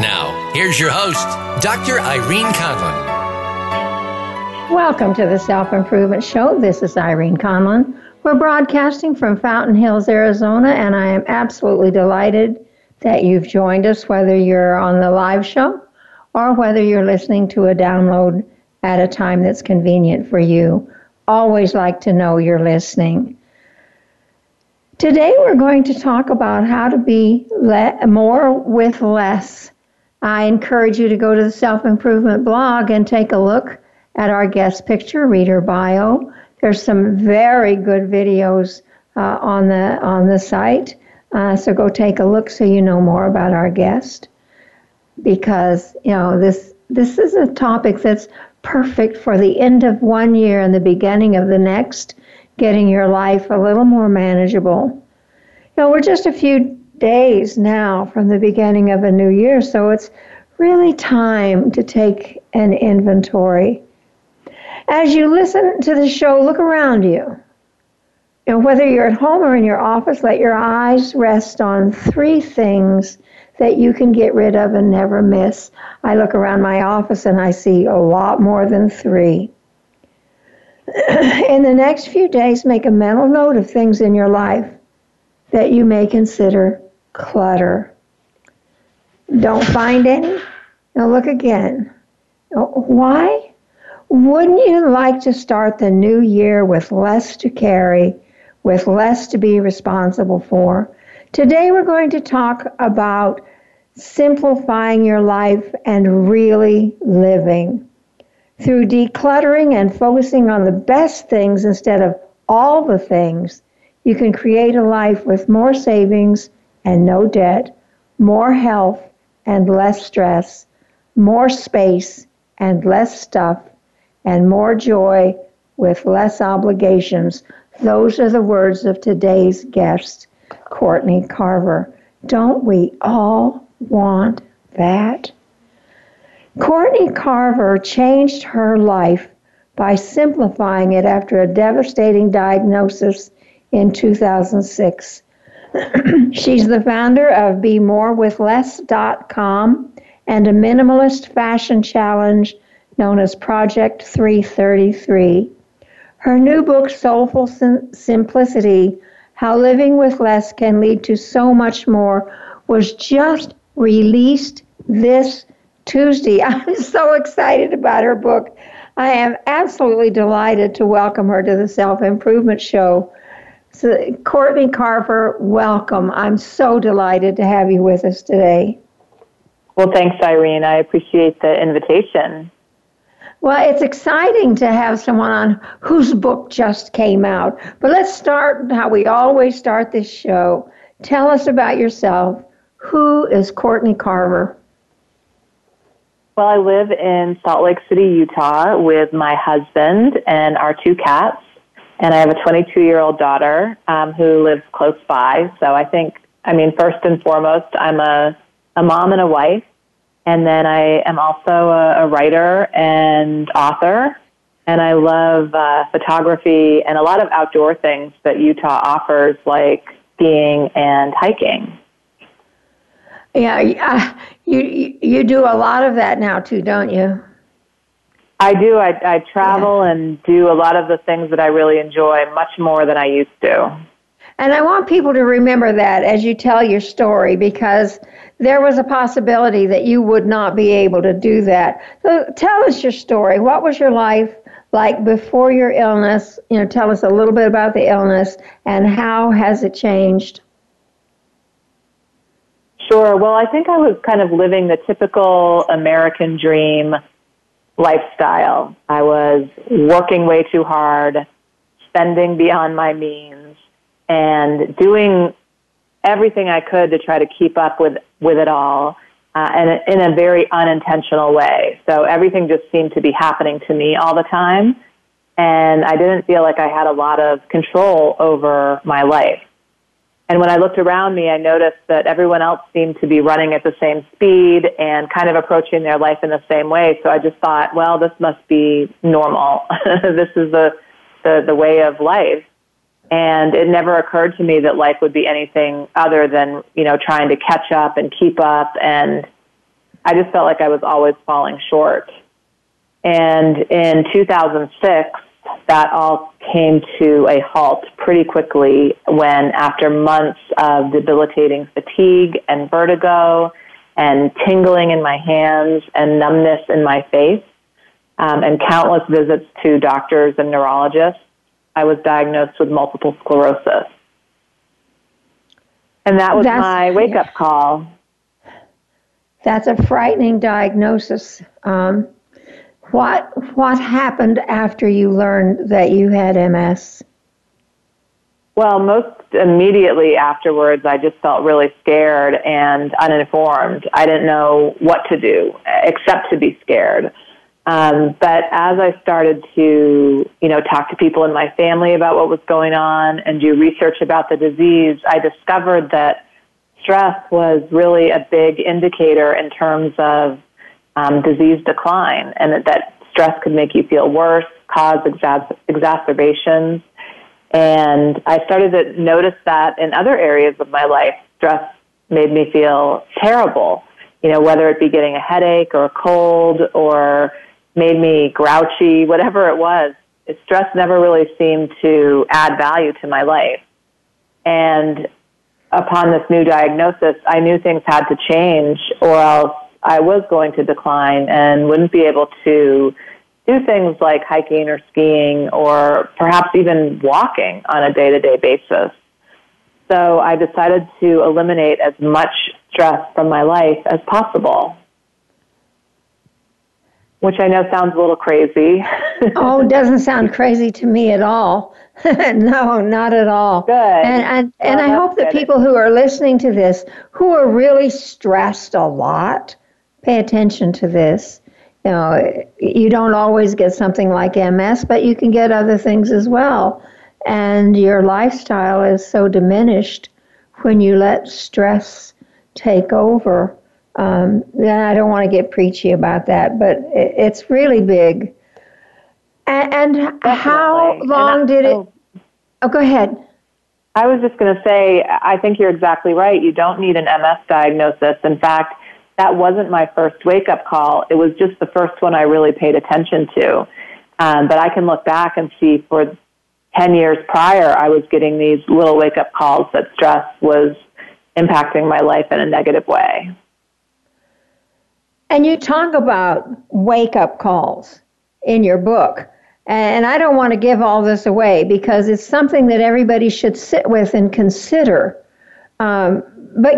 Now, here's your host, Dr. Irene Conlon. Welcome to the Self-Improvement Show. This is Irene Conlon. We're broadcasting from Fountain Hills, Arizona, and I am absolutely delighted that you've joined us, whether you're on the live show or whether you're listening to a download at a time that's convenient for you. Always like to know you're listening. Today we're going to talk about how to be more with less. I encourage you to go to the Self-Improvement blog and take a look at our guest picture, read her bio. There's some very good videos on the site, so go take a look so you know more about our guest, because you know this is a topic that's perfect for the end of one year and the beginning of the next, getting your life a little more manageable. You know, we're just a few days now from the beginning of a new year, so it's really time to take an inventory. As you listen to the show, look around you. You know, whether you're at home or in your office, let your eyes rest on three things that you can get rid of and never miss. I look around my office and I see a lot more than three. In the next few days, make a mental note of things in your life that you may consider clutter. Don't find any? Now look again. Why? Wouldn't you like to start the new year with less to carry, with less to be responsible for? Today we're going to talk about simplifying your life and really living. Through decluttering and focusing on the best things instead of all the things, you can create a life with more savings and no debt, more health and less stress, more space and less stuff, and more joy with less obligations. Those are the words of today's guest, Courtney Carver. Don't we all want that? Courtney Carver changed her life by simplifying it after a devastating diagnosis in 2006. She's the founder of BeMoreWithLess.com and a minimalist fashion challenge known as Project 333. Her new book, Soulful Simplicity, How Living with Less Can Lead to So Much More, was just released this Tuesday. I'm so excited about her book. I am absolutely delighted to welcome her to the Self-Improvement Show. So, Courtney Carver, welcome. I'm so delighted to have you with us today. Well, thanks, Irene. I appreciate the invitation. Well, it's exciting to have someone on whose book just came out. But let's start how we always start this show. Tell us about yourself. Who is Courtney Carver? Well, I live in Salt Lake City, Utah, with my husband and our two cats. And I have a 22-year-old daughter who lives close by. So I think, first and foremost, I'm a mom and a wife. And then I am also a writer and author, and I love photography and a lot of outdoor things that Utah offers, like skiing and hiking. Yeah, you do a lot of that now too, don't you? I do. I travel and do a lot of the things that I really enjoy much more than I used to. And I want people to remember that as you tell your story, because there was a possibility that you would not be able to do that. So tell us your story. What was your life like before your illness? You know, tell us a little bit about the illness and how has it changed? Sure. Well, I think I was kind of living the typical American dream lifestyle. I was working way too hard, spending beyond my means, and doing everything I could to try to keep up with it all. and in a very unintentional way. So everything just seemed to be happening to me all the time, and I didn't feel like I had a lot of control over my life. And when I looked around me, I noticed that everyone else seemed to be running at the same speed and kind of approaching their life in the same way. So I just thought, well, this must be normal. This is the way of life. And it never occurred to me that life would be anything other than, you know, trying to catch up and keep up. And I just felt like I was always falling short. And in 2006, that all came to a halt pretty quickly when, after months of debilitating fatigue and vertigo and tingling in my hands and numbness in my face, and countless visits to doctors and neurologists, I was diagnosed with multiple sclerosis. And that was my wake-up call. That's a frightening diagnosis. What happened after you learned that you had MS? Well, most immediately afterwards, I just felt really scared and uninformed. I didn't know what to do except to be scared. But as I started to, you know, talk to people in my family about what was going on and do research about the disease, I discovered that stress was really a big indicator in terms of disease decline, and that stress could make you feel worse, cause exacerbations. And I started to notice that in other areas of my life, stress made me feel terrible, you know, whether it be getting a headache or a cold or made me grouchy, whatever it was. Stress never really seemed to add value to my life. And upon this new diagnosis, I knew things had to change, or else I was going to decline and wouldn't be able to do things like hiking or skiing or perhaps even walking on a day-to-day basis. So I decided to eliminate as much stress from my life as possible, which I know sounds a little crazy. Oh, doesn't sound crazy to me at all. No, not at all. Good. And I hope that people who are listening to this, who are really stressed a lot, pay attention to this. You know, you don't always get something like MS, but you can get other things as well. And your lifestyle is so diminished when you let stress take over. And I don't want to get preachy about that, but it's really big. And how long did it... Oh, go ahead. I was just going to say, I think you're exactly right. You don't need an MS diagnosis. In fact, that wasn't my first wake-up call. It was just the first one I really paid attention to. But I can look back and see for 10 years prior, I was getting these little wake-up calls that stress was impacting my life in a negative way. And you talk about wake-up calls in your book. And I don't want to give all this away because it's something that everybody should sit with and consider. But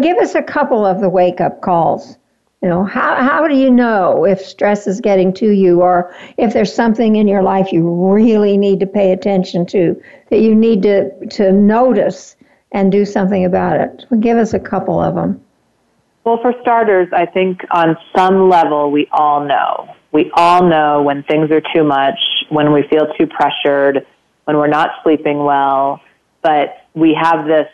give us a couple of the wake-up calls. You know, how do you know if stress is getting to you or if there's something in your life you really need to pay attention to, that you need to notice and do something about it? So give us a couple of them. Well, for starters, I think on some level we all know. We all know when things are too much, when we feel too pressured, when we're not sleeping well, but we have this,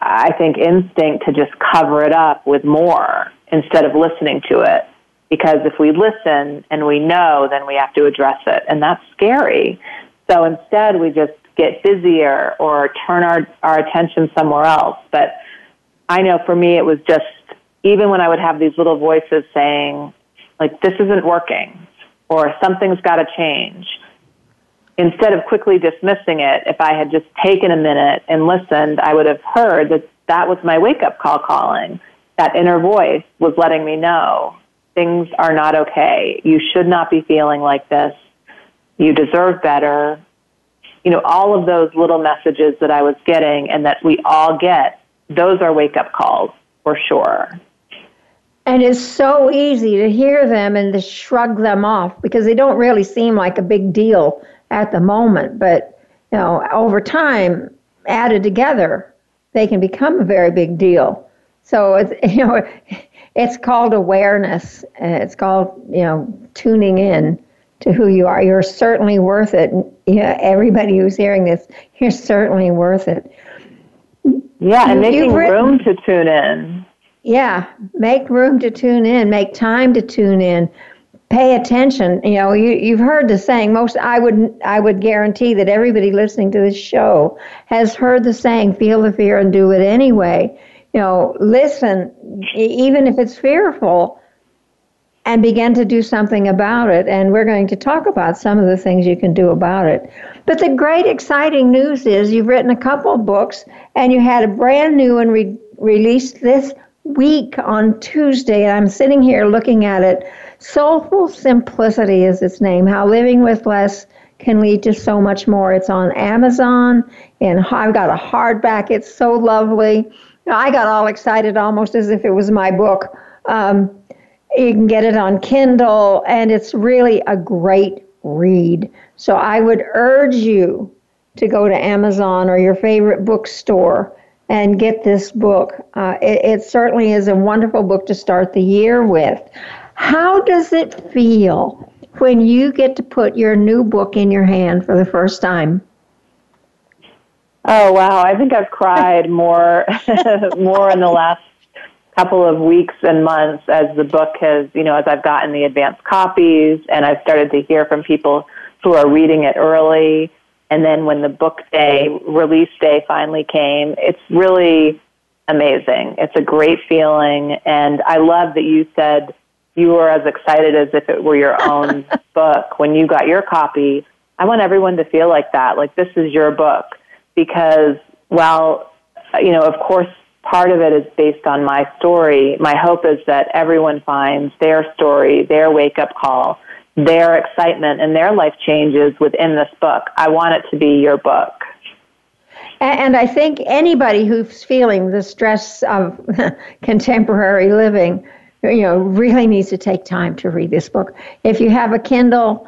I think, instinct to just cover it up with more instead of listening to it. Because if we listen and we know, then we have to address it, and that's scary. So instead we just get busier or turn our attention somewhere else. But I know for me it was just, even when I would have these little voices saying, like, this isn't working, or something's got to change, instead of quickly dismissing it, if I had just taken a minute and listened, I would have heard that that was my wake-up call calling. That inner voice was letting me know, things are not okay. You should not be feeling like this. You deserve better. You know, all of those little messages that I was getting and that we all get, those are wake-up calls for sure. And it's so easy to hear them and to shrug them off because they don't really seem like a big deal at the moment. But, you know, over time, added together, they can become a very big deal. So, it's, you know, It's called awareness. It's called, tuning in to who you are. You're certainly worth it. Yeah, everybody who's hearing this, you're certainly worth it. Yeah, and making room to tune in. Yeah, make room to tune in. Make time to tune in. Pay attention. You've heard the saying. I would guarantee that everybody listening to this show has heard the saying, feel the fear and do it anyway. Listen, even if it's fearful, and begin to do something about it. And we're going to talk about some of the things you can do about it. But the great exciting news is you've written a couple books, and you had a brand new one released this week on Tuesday. And I'm sitting here looking at it. Soulful Simplicity is its name. How Living with Less Can Lead to So Much More. It's on Amazon, and I've got a hardback. It's so lovely. I got all excited, almost as if it was my book. You can get it on Kindle, and it's really a great read. So I would urge you to go to Amazon or your favorite bookstore and get this book. It certainly is a wonderful book to start the year with. How does it feel when you get to put your new book in your hand for the first time? Oh, wow. I think I've cried more in the last couple of weeks and months as the book has, as I've gotten the advanced copies and I've started to hear from people who are reading it early. And then when the book day, release day finally came, it's really amazing. It's a great feeling. And I love that you said you were as excited as if it were your own book when you got your copy. I want everyone to feel like that, like this is your book. Because while, of course, part of it is based on my story, my hope is that everyone finds their story, their wake-up call, their excitement, and their life changes within this book. I want it to be your book. And I think anybody who's feeling the stress of contemporary living, really needs to take time to read this book. If you have a Kindle,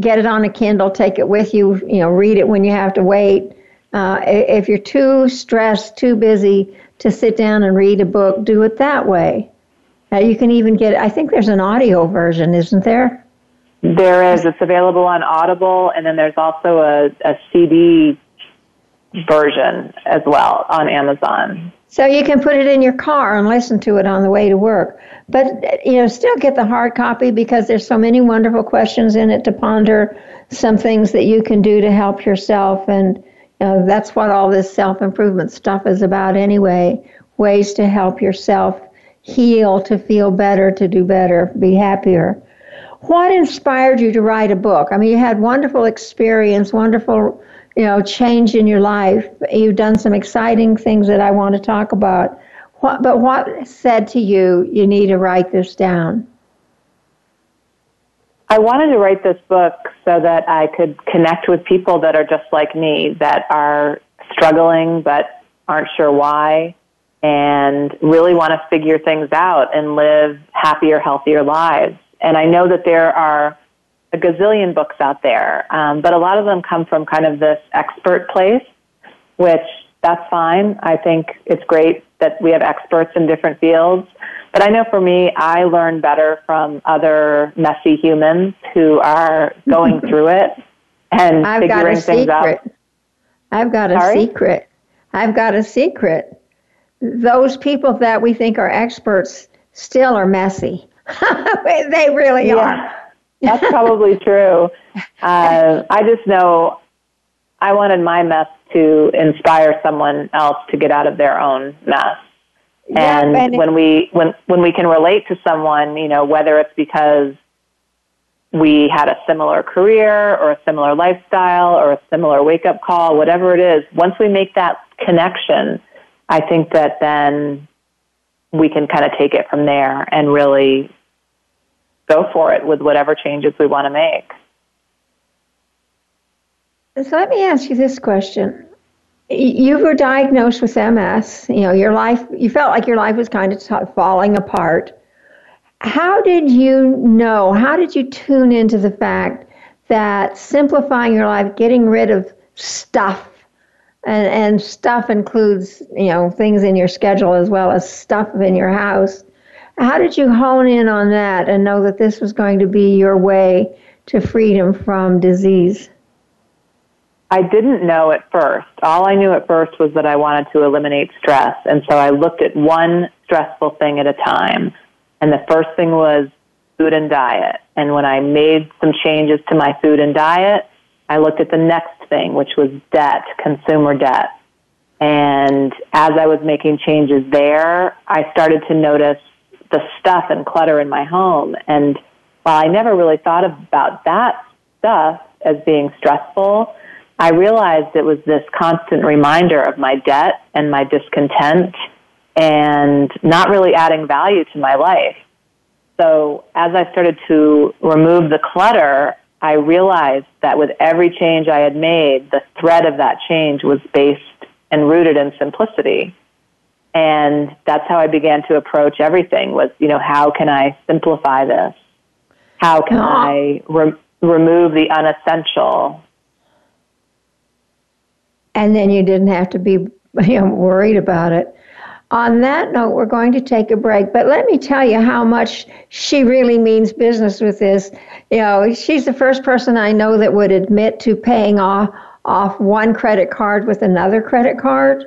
get it on a Kindle, take it with you, read it when you have to wait. If you're too stressed, too busy to sit down and read a book, do it that way. You can even get, I think there's an audio version, isn't there? There is. It's available on Audible, and then there's also a CD version as well on Amazon. So you can put it in your car and listen to it on the way to work. But, still get the hard copy because there's so many wonderful questions in it to ponder, some things that you can do to help yourself, and that's what all this self-improvement stuff is about anyway, ways to help yourself heal, to feel better, to do better, be happier. What inspired you to write a book? I mean, you had wonderful experience, wonderful, change in your life. You've done some exciting things that I want to talk about. But what said to you, you need to write this down? I wanted to write this book so that I could connect with people that are just like me, that are struggling but aren't sure why, and really want to figure things out and live happier, healthier lives. And I know that there are a gazillion books out there, but a lot of them come from kind of this expert place, which that's fine. I think it's great that we have experts in different fields. But I know for me, I learn better from other messy humans who are going through it and figuring things out. I've got a secret. I've got a secret. Those people that we think are experts still are messy. They really are. That's probably true. I just know I wanted my mess to inspire someone else to get out of their own mess. And, when we can relate to someone, whether it's because we had a similar career or a similar lifestyle or a similar wake-up call, whatever it is, once we make that connection, I think that then we can kind of take it from there and really go for it with whatever changes we want to make. So let me ask you this question. You were diagnosed with MS. Your life, you felt like your life was kind of falling apart. How did you know? How did you tune into the fact that simplifying your life, getting rid of stuff, and stuff includes, things in your schedule as well as stuff in your house. How did you hone in on that and know that this was going to be your way to freedom from disease? I didn't know at first. All I knew at first was that I wanted to eliminate stress. And so I looked at one stressful thing at a time. And the first thing was food and diet. And when I made some changes to my food and diet, I looked at the next thing, which was debt, consumer debt. And as I was making changes there, I started to notice the stuff and clutter in my home. And while I never really thought about that stuff as being stressful, I realized it was this constant reminder of my debt and my discontent and not really adding value to my life. So as I started to remove the clutter, I realized that with every change I had made, the thread of that change was based and rooted in simplicity. And that's how I began to approach everything was, how can I simplify this? How can I remove the unessential? And then you didn't have to be worried about it. On that note, we're going to take a break, but let me tell you how much she really means business with this. She's the first person I know that would admit to paying off one credit card with another credit card.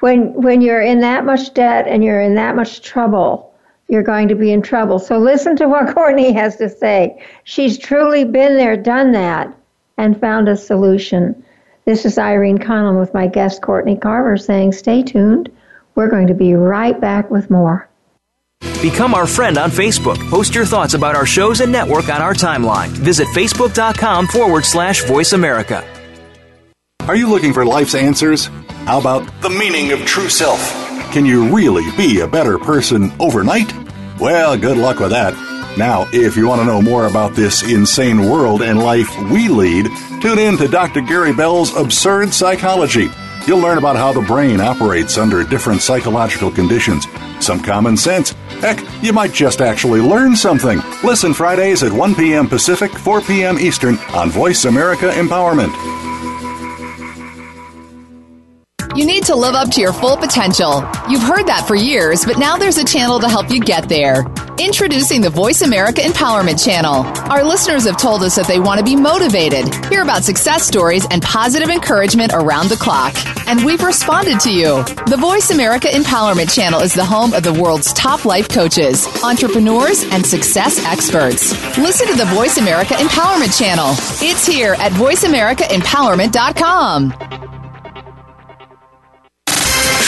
When you're in that much debt and you're in that much trouble, you're going to be in trouble. So listen to what Courtney has to say. She's truly been there, done that, and found a solution. This is Irene Conlon with my guest, Courtney Carver, saying stay tuned. We're going to be right back with more. Become our friend on Facebook. Post your thoughts about our shows and network on our timeline. Visit Facebook.com/Voice America. Are you looking for life's answers? How about the meaning of true self? Can you really be a better person overnight? Well, good luck with that. Now, if you want to know more about this insane world and life we lead, tune in to Dr. Gary Bell's Absurd Psychology. You'll learn about how the brain operates under different psychological conditions, some common sense. Heck, you might just actually learn something. Listen Fridays at 1 p.m. Pacific, 4 p.m. Eastern on Voice America Empowerment. You need to live up to your full potential. You've heard that for years, but now there's a channel to help you get there. Introducing the Voice America Empowerment Channel. Our listeners have told us that they want to be motivated, hear about success stories, and positive encouragement around the clock. And we've responded to you. The Voice America Empowerment Channel is the home of the world's top life coaches, entrepreneurs, and success experts. Listen to the Voice America Empowerment Channel. It's here at VoiceAmericaEmpowerment.com.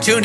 Tuned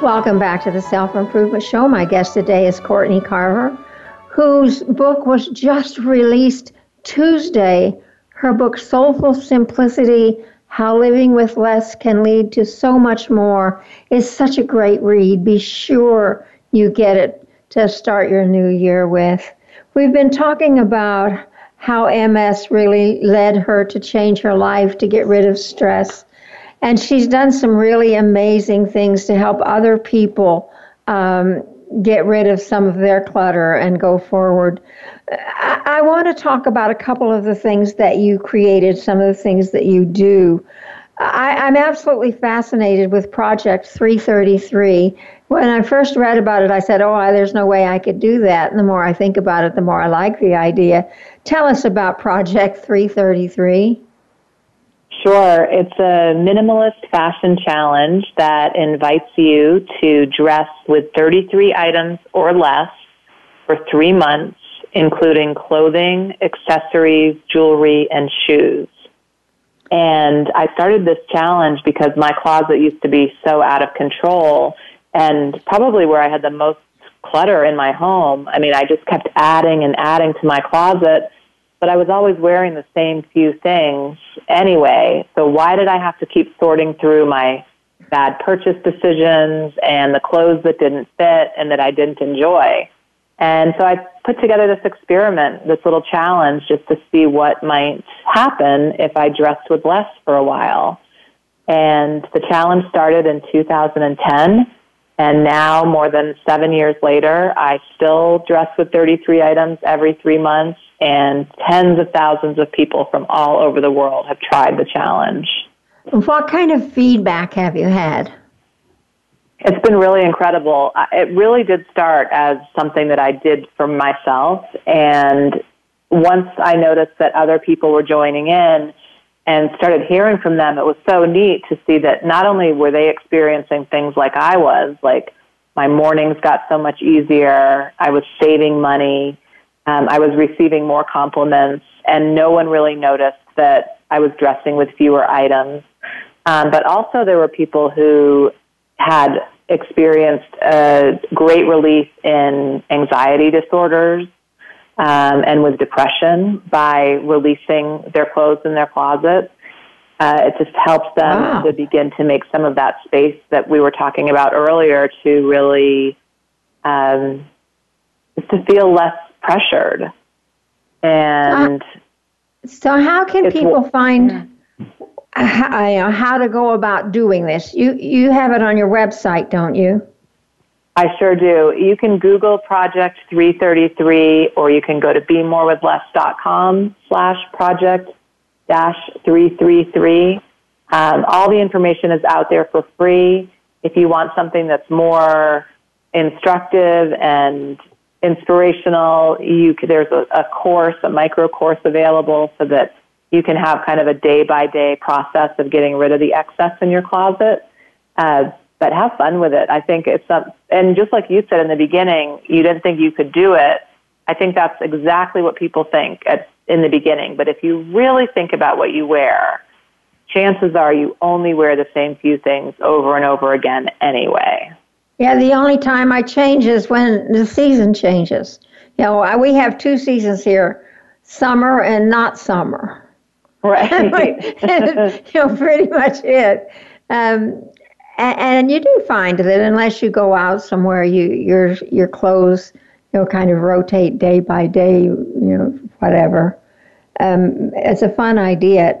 Welcome back to the Self-Improvement Show. My guest today is Courtney Carver, whose book was just released Tuesday. Her book, Soulful Simplicity, How Living with Less Can Lead to So Much More, is such a great read. Be sure you get it to start your new year with. We've been talking about how MS really led her to change her life, to get rid of stress. And she's done some really amazing things to help other people get rid of some of their clutter and go forward. I want to talk about a couple of the things that you created, some of the things that you do. I'm absolutely fascinated with Project 333. When I first read about it, I said, there's no way I could do that. And the more I think about it, the more I like the idea. Tell us about Project 333. Sure. It's a minimalist fashion challenge that invites you to dress with 33 items or less for 3 months, including clothing, accessories, jewelry, and shoes. And I started this challenge because my closet used to be so out of control and probably where I had the most clutter in my home. I mean, I just kept adding and adding to my closet, but I was always wearing the same few things anyway. So why did I have to keep sorting through my bad purchase decisions and the clothes that didn't fit and that I didn't enjoy? And so I put together this experiment, this little challenge, just to see what might happen if I dressed with less for a while. And the challenge started in 2010, and now, more than 7 years later, I still dress with 33 items every 3 months, and tens of thousands of people from all over the world have tried the challenge. What kind of feedback have you had? It's been really incredible. It really did start as something that I did for myself. And once I noticed that other people were joining in and started hearing from them, it was so neat to see that not only were they experiencing things like I was, like my mornings got so much easier, I was saving money, I was receiving more compliments, and no one really noticed that I was dressing with fewer items. But also there were people who had experienced a great relief in anxiety disorders and with depression by releasing their clothes in their closet. It just helps them to begin to make some of that space that we were talking about earlier to really to feel less pressured. And so how can people find... How to go about doing this? You have it on your website, don't you? I sure do. You can Google Project 333, or you can go to BeMoreWithLess.com/project-333. All the information is out there for free. If you want something that's more instructive and inspirational, there's a course, a micro course available so that you can have kind of a day-by-day process of getting rid of the excess in your closet, but have fun with it. I think it's and just like you said in the beginning, you didn't think you could do it. I think that's exactly what people think in the beginning. But if you really think about what you wear, chances are you only wear the same few things over and over again anyway. Yeah, the only time I change is when the season changes. You know, we have two seasons here, summer and not summer. Right. Pretty much it. And you do find that unless you go out somewhere, your clothes, kind of rotate day by day, whatever. It's a fun idea.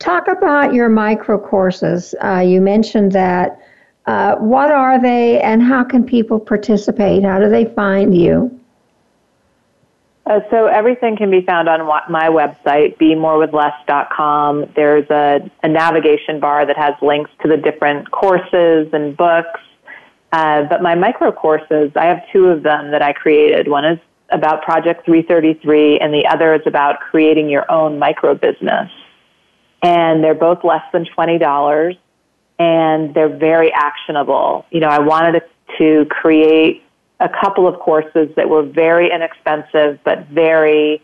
Talk about your micro courses. You mentioned that. What are they and how can people participate? How do they find you? So everything can be found on my website, BeMoreWithLess.com. There's a navigation bar that has links to the different courses and books. But my micro courses, I have two of them that I created. One is about Project 333, and the other is about creating your own micro business. And they're both less than $20, and they're very actionable. I wanted to create a couple of courses that were very inexpensive, but very,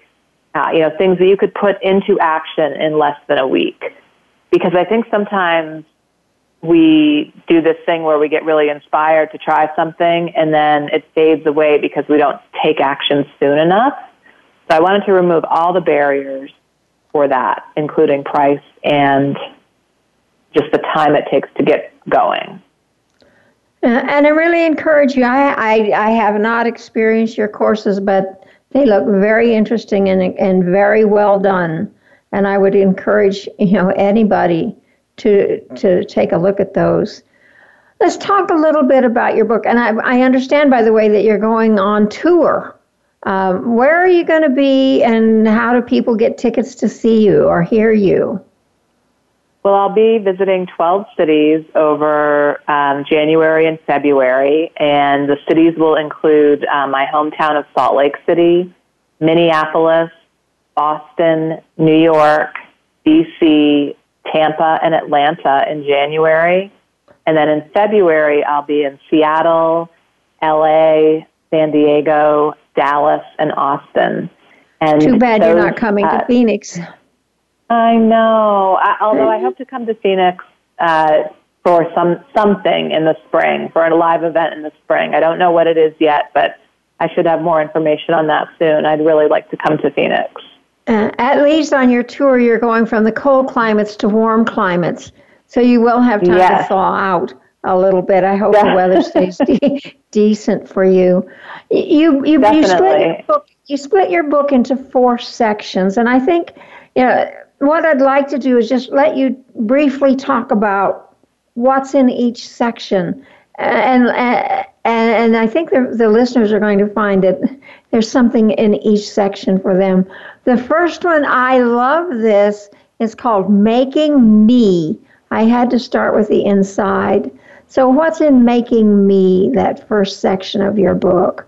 things that you could put into action in less than a week. Because I think sometimes we do this thing where we get really inspired to try something, and then it fades away because we don't take action soon enough. So I wanted to remove all the barriers for that, including price and just the time it takes to get going. And I really encourage you. I have not experienced your courses, but they look very interesting and very well done. And I would encourage anybody to take a look at those. Let's talk a little bit about your book. And I understand, by the way, that you're going on tour. Where are you going to be, and how do people get tickets to see you or hear you? Well, I'll be visiting 12 cities over January and February, and the cities will include my hometown of Salt Lake City, Minneapolis, Boston, New York, D.C., Tampa and Atlanta in January. And then in February, I'll be in Seattle, LA, San Diego, Dallas, and Austin. And too bad you're not coming to Phoenix. I know. Although I hope to come to Phoenix for something in the spring, for a live event in the spring. I don't know what it is yet, but I should have more information on that soon. I'd really like to come to Phoenix. At least on your tour, you're going from the cold climates to warm climates. So you will have time to thaw out a little bit. I hope the weather stays decent for you. You split your book into four sections, and I think what I'd like to do is just let you briefly talk about what's in each section, and I think the listeners are going to find that there's something in each section for them. The first one, I love this. It's called Making Me. I had to start with the inside. So what's in Making Me, that first section of your book?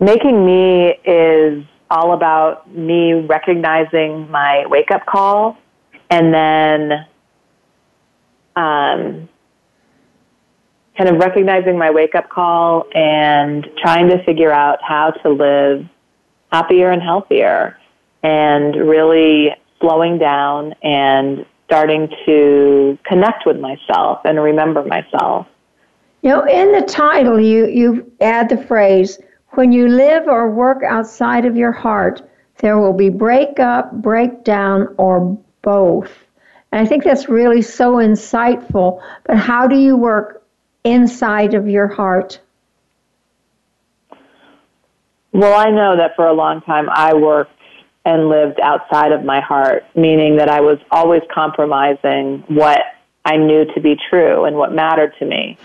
Making Me is all about me recognizing my wake-up call and then kind of recognizing my wake-up call and trying to figure out how to live happier and healthier and really slowing down and starting to connect with myself and remember myself. In the title, you add the phrase, when you live or work outside of your heart, there will be breakup, breakdown, or both. And I think that's really so insightful. But how do you work inside of your heart? Well, I know that for a long time I worked and lived outside of my heart, meaning that I was always compromising what I knew to be true and what mattered to me.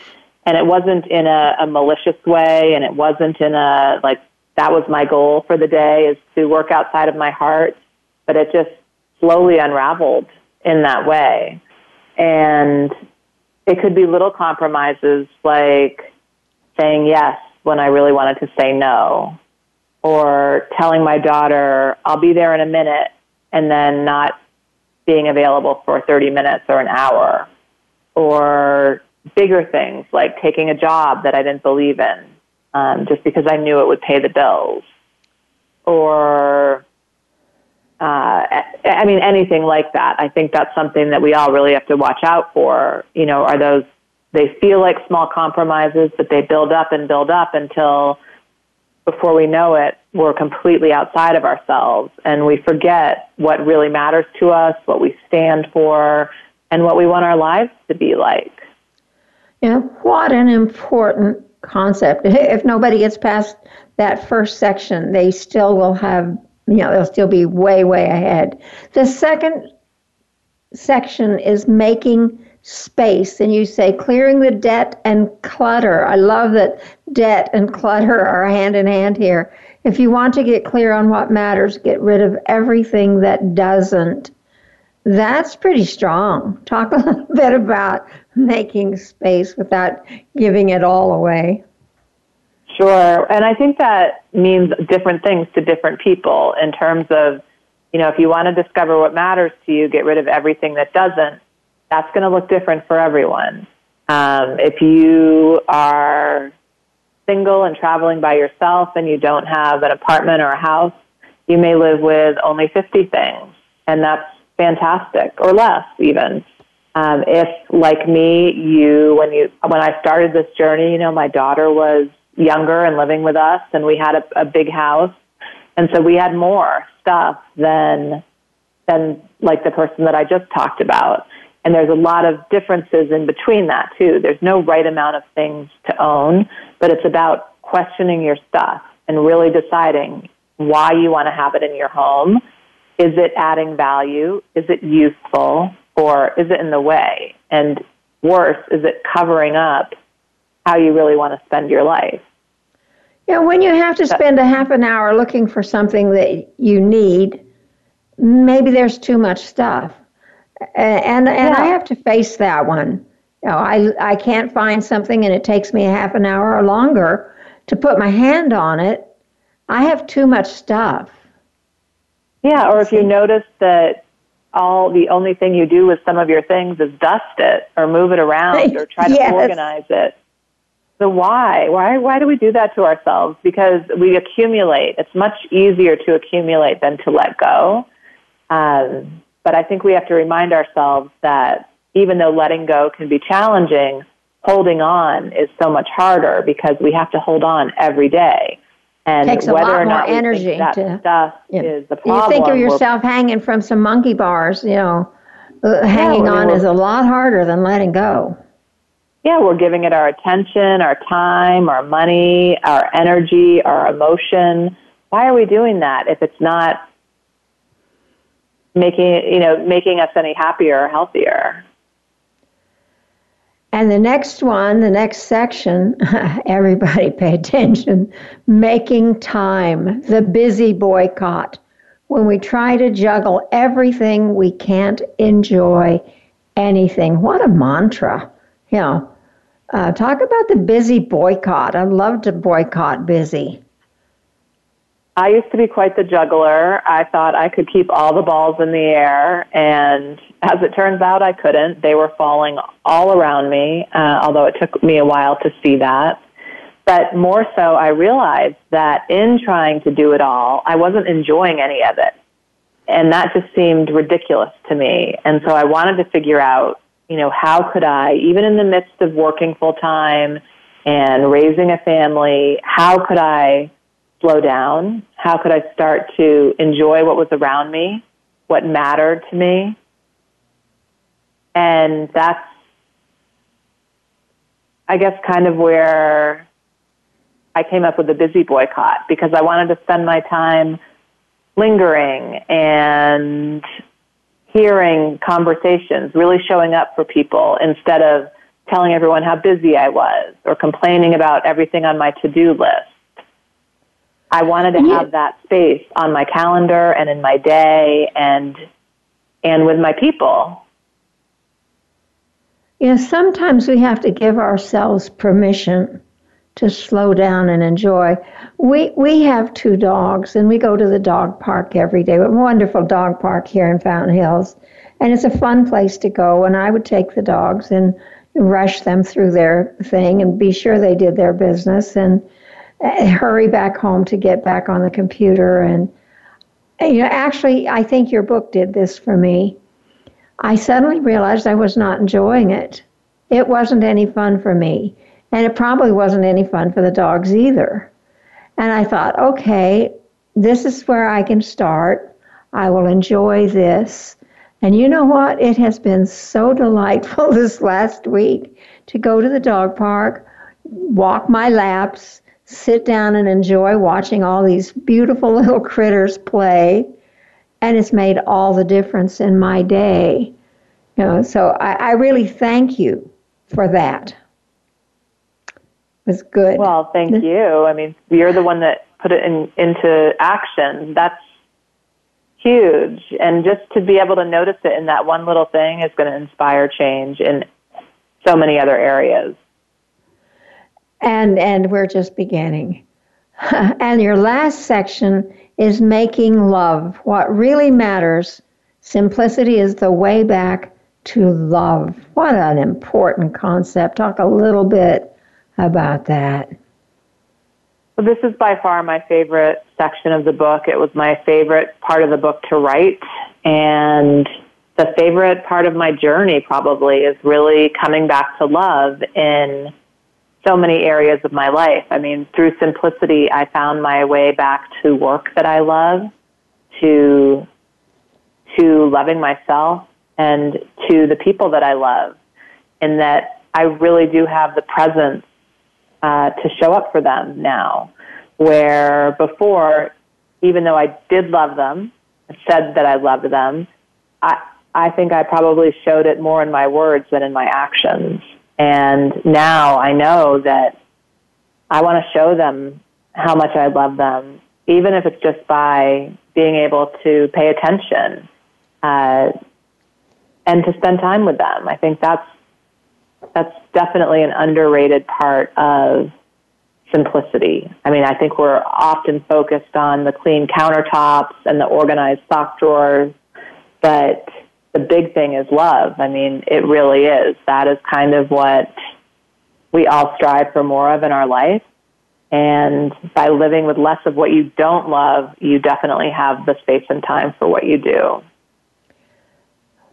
And it wasn't in a malicious way, and it wasn't in a, like, that was my goal for the day is to work outside of my heart, but it just slowly unraveled in that way. And it could be little compromises like saying yes when I really wanted to say no, or telling my daughter, I'll be there in a minute, and then not being available for 30 minutes or an hour, or bigger things like taking a job that I didn't believe in just because I knew it would pay the bills, or anything like that. I think that's something that we all really have to watch out for. Are those, they feel like small compromises, but they build up until before we know it, we're completely outside of ourselves and we forget what really matters to us, what we stand for, and what we want our lives to be like. What an important concept. If nobody gets past that first section, they still will have, they'll still be way, way ahead. The second section is making space, and you say clearing the debt and clutter. I love that debt and clutter are hand in hand here. If you want to get clear on what matters, get rid of everything that doesn't. That's pretty strong. Talk a little bit about making space without giving it all away. Sure. And I think that means different things to different people in terms of, if you want to discover what matters to you, get rid of everything that doesn't. That's going to look different for everyone. If you are single and traveling by yourself and you don't have an apartment or a house, you may live with only 50 things, and that's fantastic, or less even. If, like me, when I started this journey, my daughter was younger and living with us, and we had a big house, and so we had more stuff than like the person that I just talked about. And there's a lot of differences in between that, too. There's no right amount of things to own, but it's about questioning your stuff and really deciding why you want to have it in your home. Is it adding value? Is it useful? Or is it in the way? And worse, is it covering up how you really want to spend your life? When you have to spend a half an hour looking for something that you need, maybe there's too much stuff. And I have to face that one. I can't find something and it takes me a half an hour or longer to put my hand on it. I have too much stuff. Or if you notice that the only thing you do with some of your things is dust it or move it around or try to organize it. So why? Why do we do that to ourselves? Because we accumulate. It's much easier to accumulate than to let go. But I think we have to remind ourselves that even though letting go can be challenging, holding on is so much harder because we have to hold on every day. And takes a whether lot or not more energy that to, stuff yeah. is the problem. You think of yourself hanging from some monkey bars, you know, hanging on is a lot harder than letting go. Yeah, we're giving it our attention, our time, our money, our energy, our emotion. Why are we doing that if it's not making us any happier or healthier? And the next one, the next section, everybody pay attention, making time, the busy boycott. When we try to juggle everything, we can't enjoy anything. What a mantra. You know, talk about the busy boycott. I love to boycott busy. I used to be quite the juggler. I thought I could keep all the balls in the air, and as it turns out, I couldn't. They were falling all around me, although it took me a while to see that. But more so, I realized that in trying to do it all, I wasn't enjoying any of it, and that just seemed ridiculous to me. And so I wanted to figure out, you know, how could I, even in the midst of working full-time and raising a family, how could I slow down? How could I start to enjoy what was around me, what mattered to me? And that's, I guess, kind of where I came up with the busy boycott, because I wanted to spend my time lingering and hearing conversations, really showing up for people instead of telling everyone how busy I was or complaining about everything on my to-do list. I wanted to have that space on my calendar and in my day and with my people. You know, sometimes we have to give ourselves permission to slow down and enjoy. We have two dogs, and we go to the dog park every day. We have a wonderful dog park here in Fountain Hills, and it's a fun place to go, and I would take the dogs and rush them through their thing and be sure they did their business and hurry back home to get back on the computer. And, you know, actually, I think your book did this for me. I suddenly realized I was not enjoying it. It wasn't any fun for me. And it probably wasn't any fun for the dogs either. And I thought, okay, this is where I can start. I will enjoy this. And you know what? It has been so delightful this last week to go to the dog park, walk my laps, sit down and enjoy watching all these beautiful little critters play, and it's made all the difference in my day. You know, so I really thank you for that. It was good. Well, thank you. I mean, you're the one that put it into action. That's huge. And just to be able to notice it in that one little thing is going to inspire change in so many other areas. And we're just beginning. And your last section is making love. What really matters, simplicity is the way back to love. What an important concept. Talk a little bit about that. Well, this is by far my favorite section of the book. It was my favorite part of the book to write. And the favorite part of my journey probably is really coming back to love in so many areas of my life. I mean, through simplicity, I found my way back to work that I love, to loving myself, and to the people that I love, in that I really do have the presence to show up for them now, where before, even though I did love them, I said that I loved them, I think I probably showed it more in my words than in my actions. And now I know that I want to show them how much I love them, even if it's just by being able to pay attention and to spend time with them. I think that's definitely an underrated part of simplicity. I mean, I think we're often focused on the clean countertops and the organized sock drawers But the big thing is love. I mean, it really is. That is kind of what we all strive for more of in our life. And by living with less of what you don't love, you definitely have the space and time for what you do.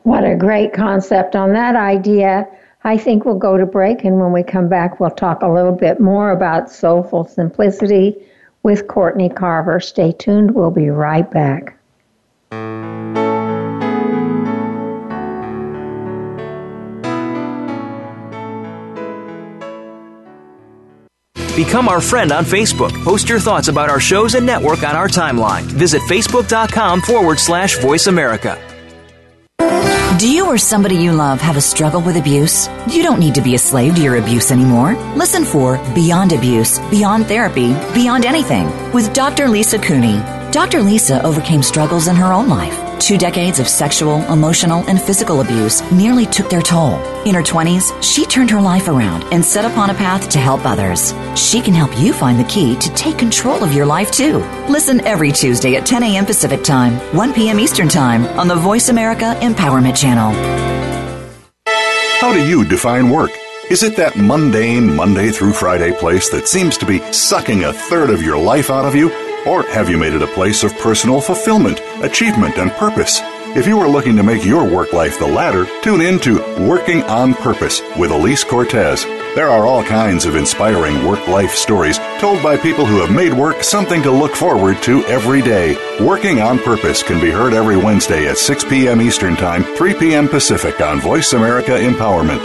What a great concept on that idea. I think we'll go to break, and when we come back, we'll talk a little bit more about Soulful Simplicity with Courtney Carver. Stay tuned. We'll be right back. Become our friend on Facebook. Post your thoughts about our shows and network on our timeline. Visit Facebook.com/Voice America. Do you or somebody you love have a struggle with abuse? You don't need to be a slave to your abuse anymore. Listen for Beyond Abuse, Beyond Therapy, Beyond Anything with Dr. Lisa Cooney. Dr. Lisa overcame struggles in her own life. 2 decades of sexual, emotional, and physical abuse nearly took their toll. In her 20s, she turned her life around and set upon a path to help others. She can help you find the key to take control of your life, too. Listen every Tuesday at 10 a.m. Pacific Time, 1 p.m. Eastern Time on the Voice America Empowerment Channel. How do you define work? Is it that mundane Monday through Friday place that seems to be sucking a third of your life out of you? Or have you made it a place of personal fulfillment, achievement, and purpose? If you are looking to make your work life the latter, tune in to Working on Purpose with Elise Cortez. There are all kinds of inspiring work-life stories told by people who have made work something to look forward to every day. Working on Purpose can be heard every Wednesday at 6 p.m. Eastern Time, 3 p.m. Pacific on Voice America Empowerment.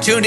Tuned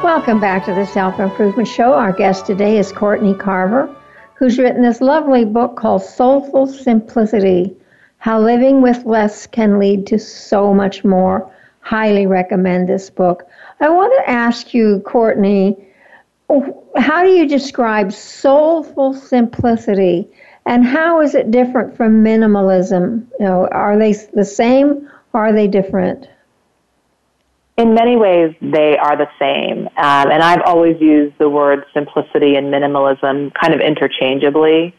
Welcome back to the Self-Improvement Show. Our guest today is Courtney Carver, who's written this lovely book called Soulful Simplicity, How Living with Less Can Lead to So Much More. Highly recommend this book. I want to ask you, Courtney, how do you describe soulful simplicity, and how is it different from minimalism? You know, are they the same or are they different? In many ways, they are the same, and I've always used the word simplicity and minimalism kind of interchangeably,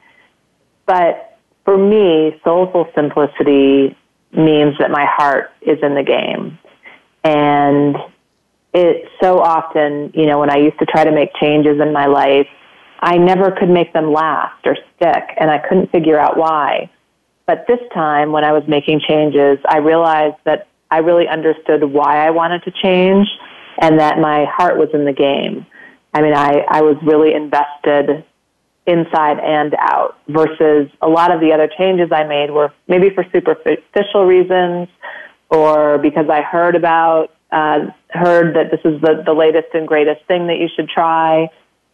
but for me, soulful simplicity means that my heart is in the game, and it so often, you know, when I used to try to make changes in my life, I never could make them last or stick, and I couldn't figure out why, but this time, when I was making changes, I realized that I really understood why I wanted to change and that my heart was in the game. I mean, I was really invested inside and out versus a lot of the other changes I made were maybe for superficial reasons or because I heard that this is the latest and greatest thing that you should try,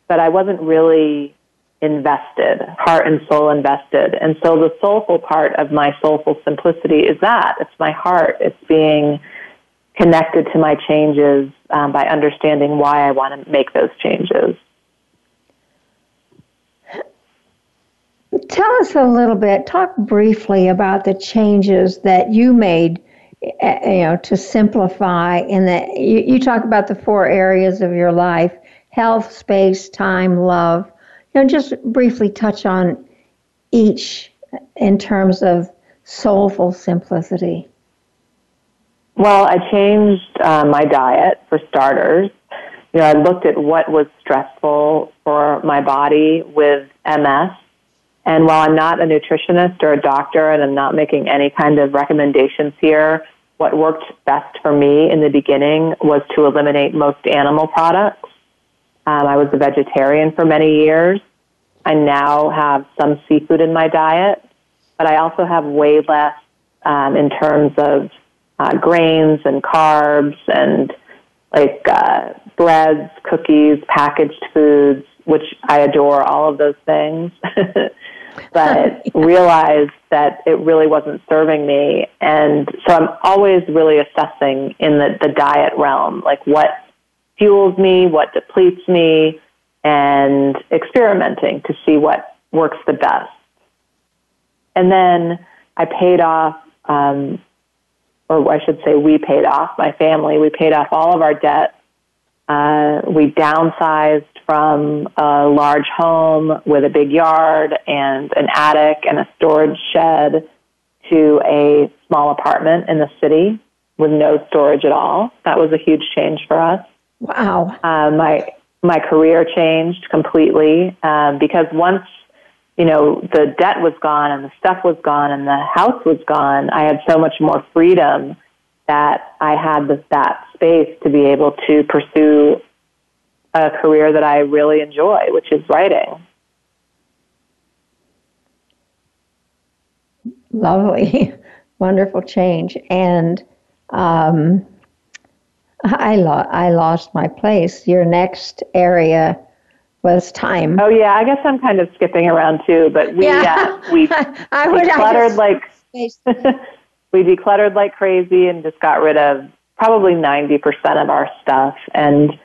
but I wasn't really invested, heart and soul invested. And so the soulful part of my soulful simplicity is that. It's my heart. It's being connected to my changes by understanding why I want to make those changes. Tell us a little bit, talk briefly about the changes that you made, you know, to simplify. And that you talk about the 4 areas of your life: health, space, time, love. Now, just briefly touch on each in terms of soulful simplicity. Well, I changed my diet for starters. You know, I looked at what was stressful for my body with MS And while I'm not a nutritionist or a doctor and I'm not making any kind of recommendations here, what worked best for me in the beginning was to eliminate most animal products. I was a vegetarian for many years. I now have some seafood in my diet, but I also have way less in terms of grains and carbs and breads, cookies, packaged foods, which I adore all of those things, but realized that it really wasn't serving me. And so I'm always really assessing in the diet realm, like what fuels me, what depletes me, and experimenting to see what works the best. And then I paid off, or I should say we paid off, my family, we paid off all of our debt. We downsized from a large home with a big yard and an attic and a storage shed to a small apartment in the city with no storage at all. That was a huge change for us. Wow. My career changed completely because once, the debt was gone and the stuff was gone and the house was gone, I had so much more freedom that I had that space to be able to pursue a career that I really enjoy, which is writing. Lovely, wonderful change. And I lost my place. Your next area was time. Oh yeah, I guess I'm kind of skipping around too, but we decluttered we decluttered like crazy and just got rid of probably 90% of our stuff. And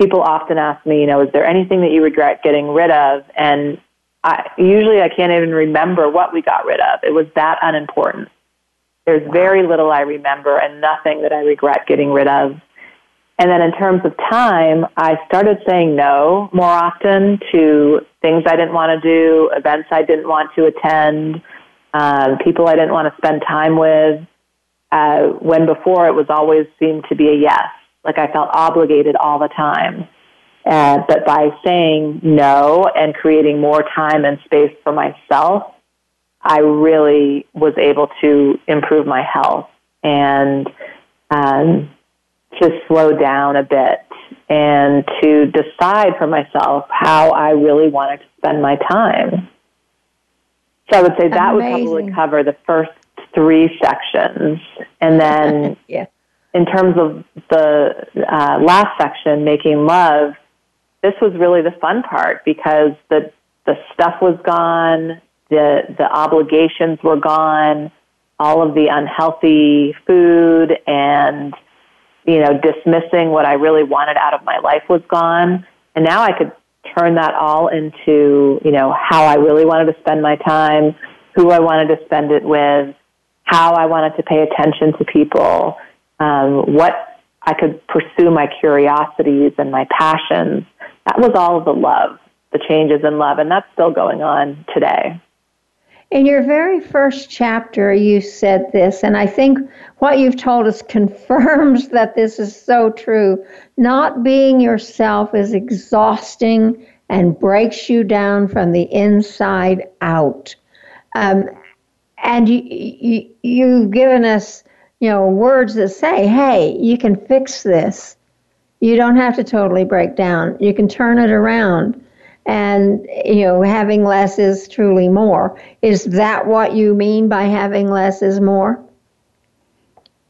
people often ask me, is there anything that you regret getting rid of? And I can't even remember what we got rid of. It was that unimportant. There's very little I remember and nothing that I regret getting rid of. And then in terms of time, I started saying no more often to things I didn't want to do, events I didn't want to attend, people I didn't want to spend time with, when before it was always seemed to be a yes. Like I felt obligated all the time. But by saying no and creating more time and space for myself, I really was able to improve my health and to slow down a bit and to decide for myself how I really wanted to spend my time. So I would say that would probably cover the first three sections. And then in terms of the last section, making love, this was really the fun part because the stuff was gone, the obligations were gone, all of the unhealthy food and, dismissing what I really wanted out of my life was gone. And now I could turn that all into, how I really wanted to spend my time, who I wanted to spend it with, how I wanted to pay attention to people, what I could pursue my curiosities and my passions. That was all of the changes in love, and that's still going on today. In your very first chapter, you said this, and I think what you've told us confirms that this is so true. Not being yourself is exhausting and breaks you down from the inside out. And you've given us, words that say, hey, you can fix this. You don't have to totally break down. You can turn it around. And, having less is truly more. Is that what you mean by having less is more?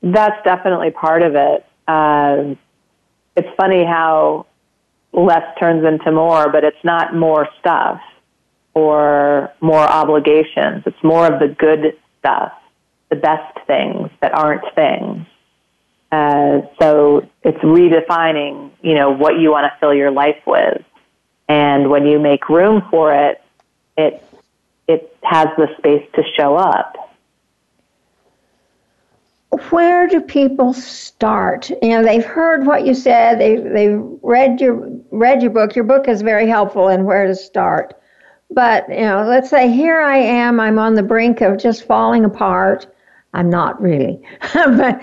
That's definitely part of it. It's funny how less turns into more, but it's not more stuff or more obligations. It's more of the good stuff, the best things that aren't things. So it's redefining, what you want to fill your life with. And when you make room for it, it has the space to show up. Where do people start? They've heard what you said. They've read your book. Your book is very helpful in where to start. But, let's say here I am. I'm on the brink of just falling apart. I'm not really. But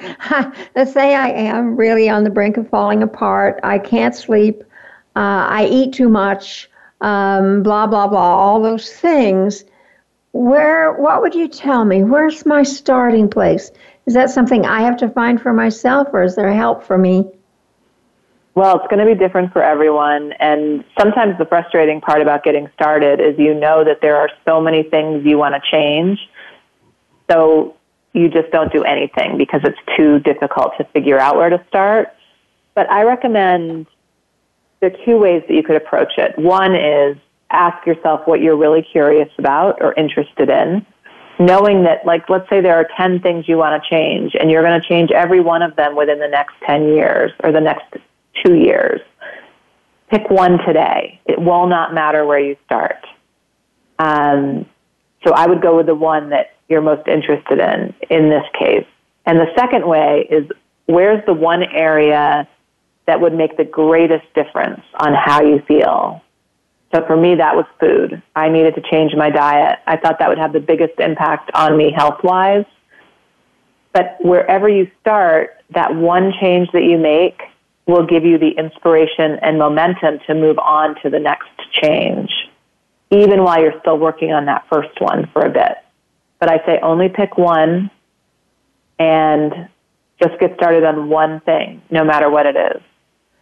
let's say I am really on the brink of falling apart. I can't sleep. I eat too much, blah, blah, blah, all those things. what would you tell me? Where's my starting place? Is that something I have to find for myself, or is there help for me? Well, it's going to be different for everyone, and sometimes the frustrating part about getting started is you know that there are so many things you want to change, so you just don't do anything because it's too difficult to figure out where to start. But I recommend there are two ways that you could approach it. One is ask yourself what you're really curious about or interested in, knowing that, like, let's say there are 10 things you want to change, and you're going to change every one of them within the next 10 years or the next 2 years. Pick one today. It will not matter where you start. So I would go with the one that you're most interested in this case. And the second way is, where's the one area that would make the greatest difference on how you feel? So for me, that was food. I needed to change my diet. I thought that would have the biggest impact on me health-wise. But wherever you start, that one change that you make will give you the inspiration and momentum to move on to the next change, even while you're still working on that first one for a bit. But I say only pick one and just get started on one thing, no matter what it is.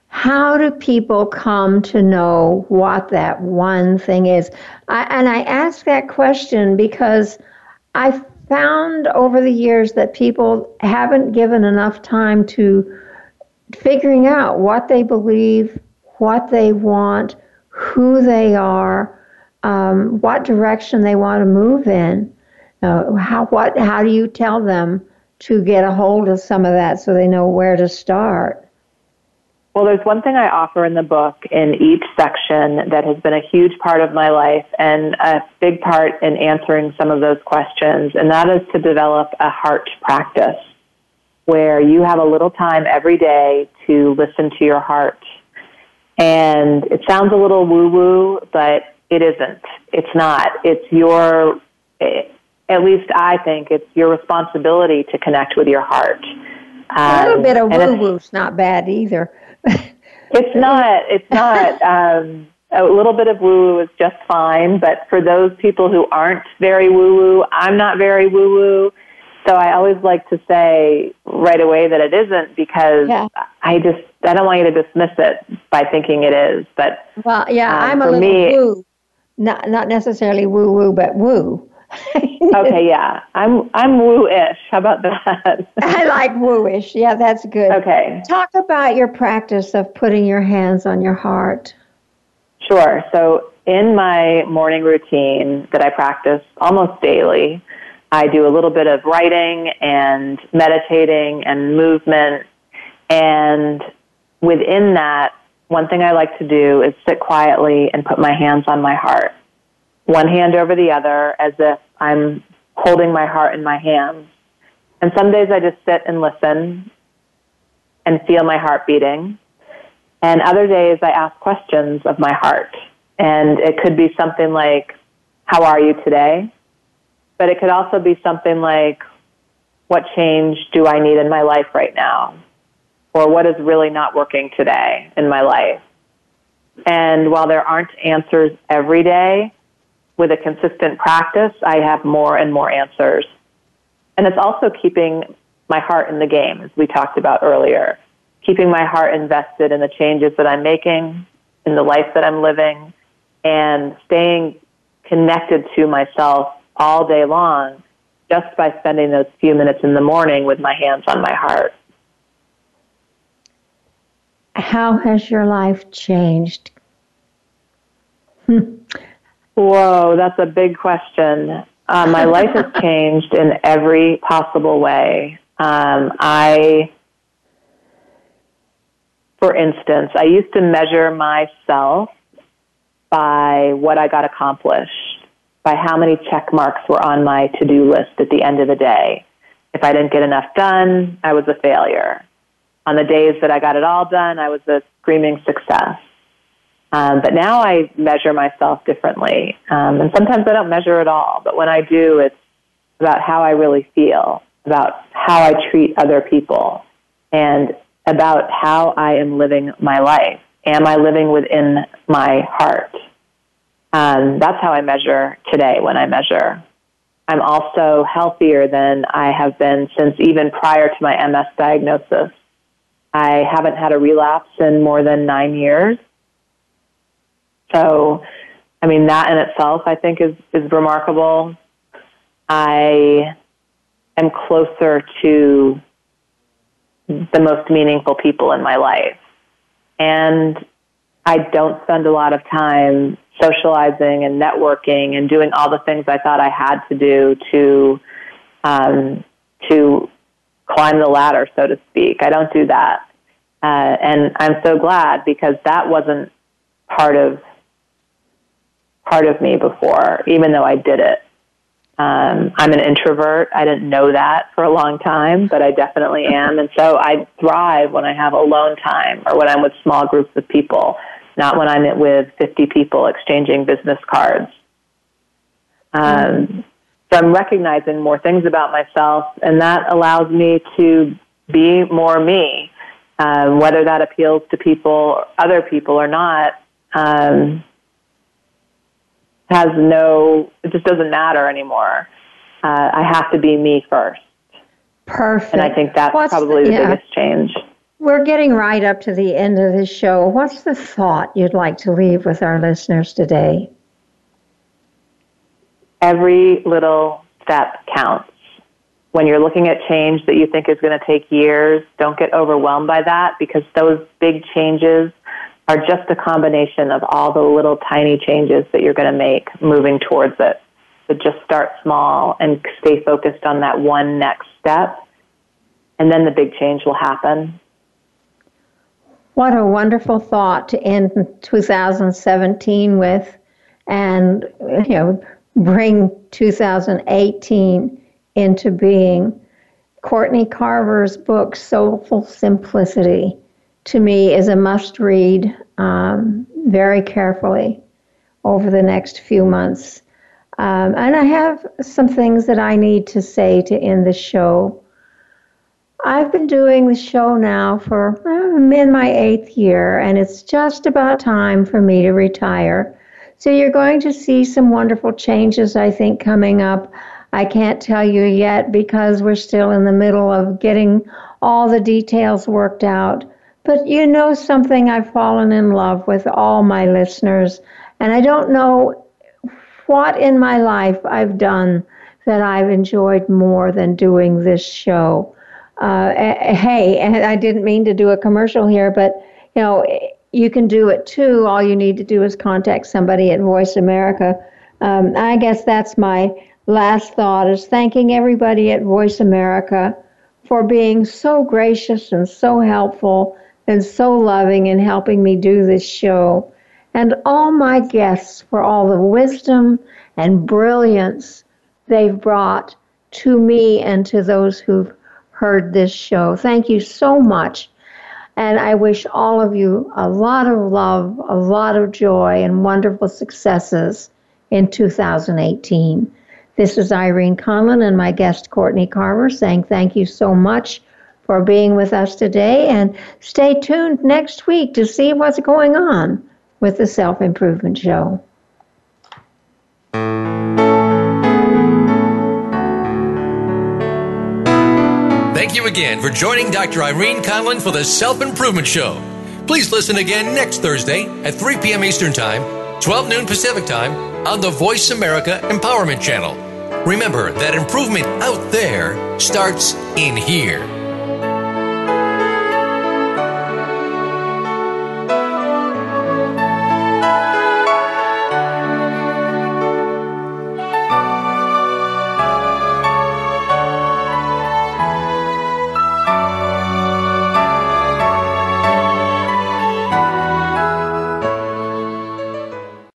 How do people come to know what that one thing is? I ask that question because I found over the years that people haven't given enough time to figuring out what they believe, what they want, who they are, what direction they want to move in. How do you tell them to get a hold of some of that so they know where to start? Well, there's one thing I offer in the book in each section that has been a huge part of my life and a big part in answering some of those questions, and that is to develop a heart practice where you have a little time every day to listen to your heart. And it sounds a little woo-woo, but it isn't. It's not. It's your... At least I think it's your responsibility to connect with your heart. A little bit of woo-woo's not bad either. It's not. A little bit of woo-woo is just fine, but for those people who aren't very woo-woo, I'm not very woo-woo, so I always like to say right away that it isn't, because I don't want you to dismiss it by thinking it is. But I'm a little woo. Not necessarily woo-woo, but woo. Okay, yeah. I'm woo-ish. How about that? I like woo-ish. Yeah, that's good. Okay. Talk about your practice of putting your hands on your heart. Sure. So in my morning routine that I practice almost daily, I do a little bit of writing and meditating and movement. And within that, one thing I like to do is sit quietly and put my hands on my heart. One hand over the other, as if I'm holding my heart in my hands. And some days I just sit and listen and feel my heart beating. And other days I ask questions of my heart. And it could be something like, how are you today? But it could also be something like, what change do I need in my life right now? Or what is really not working today in my life? And while there aren't answers every day, with a consistent practice, I have more and more answers. And it's also keeping my heart in the game, as we talked about earlier, keeping my heart invested in the changes that I'm making, in the life that I'm living, and staying connected to myself all day long just by spending those few minutes in the morning with my hands on my heart. How has your life changed? Whoa, that's a big question. My life has changed in every possible way. For instance, I used to measure myself by what I got accomplished, by how many check marks were on my to-do list at the end of the day. If I didn't get enough done, I was a failure. On the days that I got it all done, I was a screaming success. But now I measure myself differently, and sometimes I don't measure at all. But when I do, it's about how I really feel, about how I treat other people, and about how I am living my life. Am I living within my heart? That's how I measure today when I measure. I'm also healthier than I have been since even prior to my MS diagnosis. I haven't had a relapse in more than 9 years. So, I mean, that in itself, I think, is remarkable. I am closer to the most meaningful people in my life. And I don't spend a lot of time socializing and networking and doing all the things I thought I had to do to climb the ladder, so to speak. I don't do that. And I'm so glad, because that wasn't part of me before, even though I did it. I'm an introvert. I didn't know that for a long time, but I definitely am. And so I thrive when I have alone time or when I'm with small groups of people, not when I'm with 50 people exchanging business cards. So I'm recognizing more things about myself, and that allows me to be more me, whether that appeals to people, other people or not. It just doesn't matter anymore. I have to be me first. Perfect. And I think that's probably the biggest change. We're getting right up to the end of this show. What's the thought you'd like to leave with our listeners today? Every little step counts. When you're looking at change that you think is going to take years, don't get overwhelmed by that, because those big changes are just a combination of all the little tiny changes that you're going to make moving towards it. So just start small and stay focused on that one next step, and then the big change will happen. What a wonderful thought to end 2017 with, and bring 2018 into being. Courtney Carver's book, Soulful Simplicity, to me is a must-read very carefully over the next few months. And I have some things that I need to say to end the show. I've been doing the show now for, I'm in my 8th year, and it's just about time for me to retire. So you're going to see some wonderful changes, I think, coming up. I can't tell you yet because we're still in the middle of getting all the details worked out. But you know something, I've fallen in love with all my listeners, and I don't know what in my life I've done that I've enjoyed more than doing this show. Hey, and I didn't mean to do a commercial here, but you can do it too. All you need to do is contact somebody at Voice America. I guess that's my last thought, is thanking everybody at Voice America for being so gracious and so helpful and so loving in helping me do this show, and all my guests for all the wisdom and brilliance they've brought to me and to those who've heard this show. Thank you so much, and I wish all of you a lot of love, a lot of joy, and wonderful successes in 2018. This is Irene Conlon and my guest Courtney Carver saying thank you so much for being with us today, and stay tuned next week to see what's going on with the Self-Improvement Show. Thank you again for joining Dr. Irene Conlon for the Self-Improvement Show. Please listen again next Thursday at 3 p.m. Eastern Time, 12 noon Pacific Time on the Voice America Empowerment Channel. Remember that improvement out there starts in here.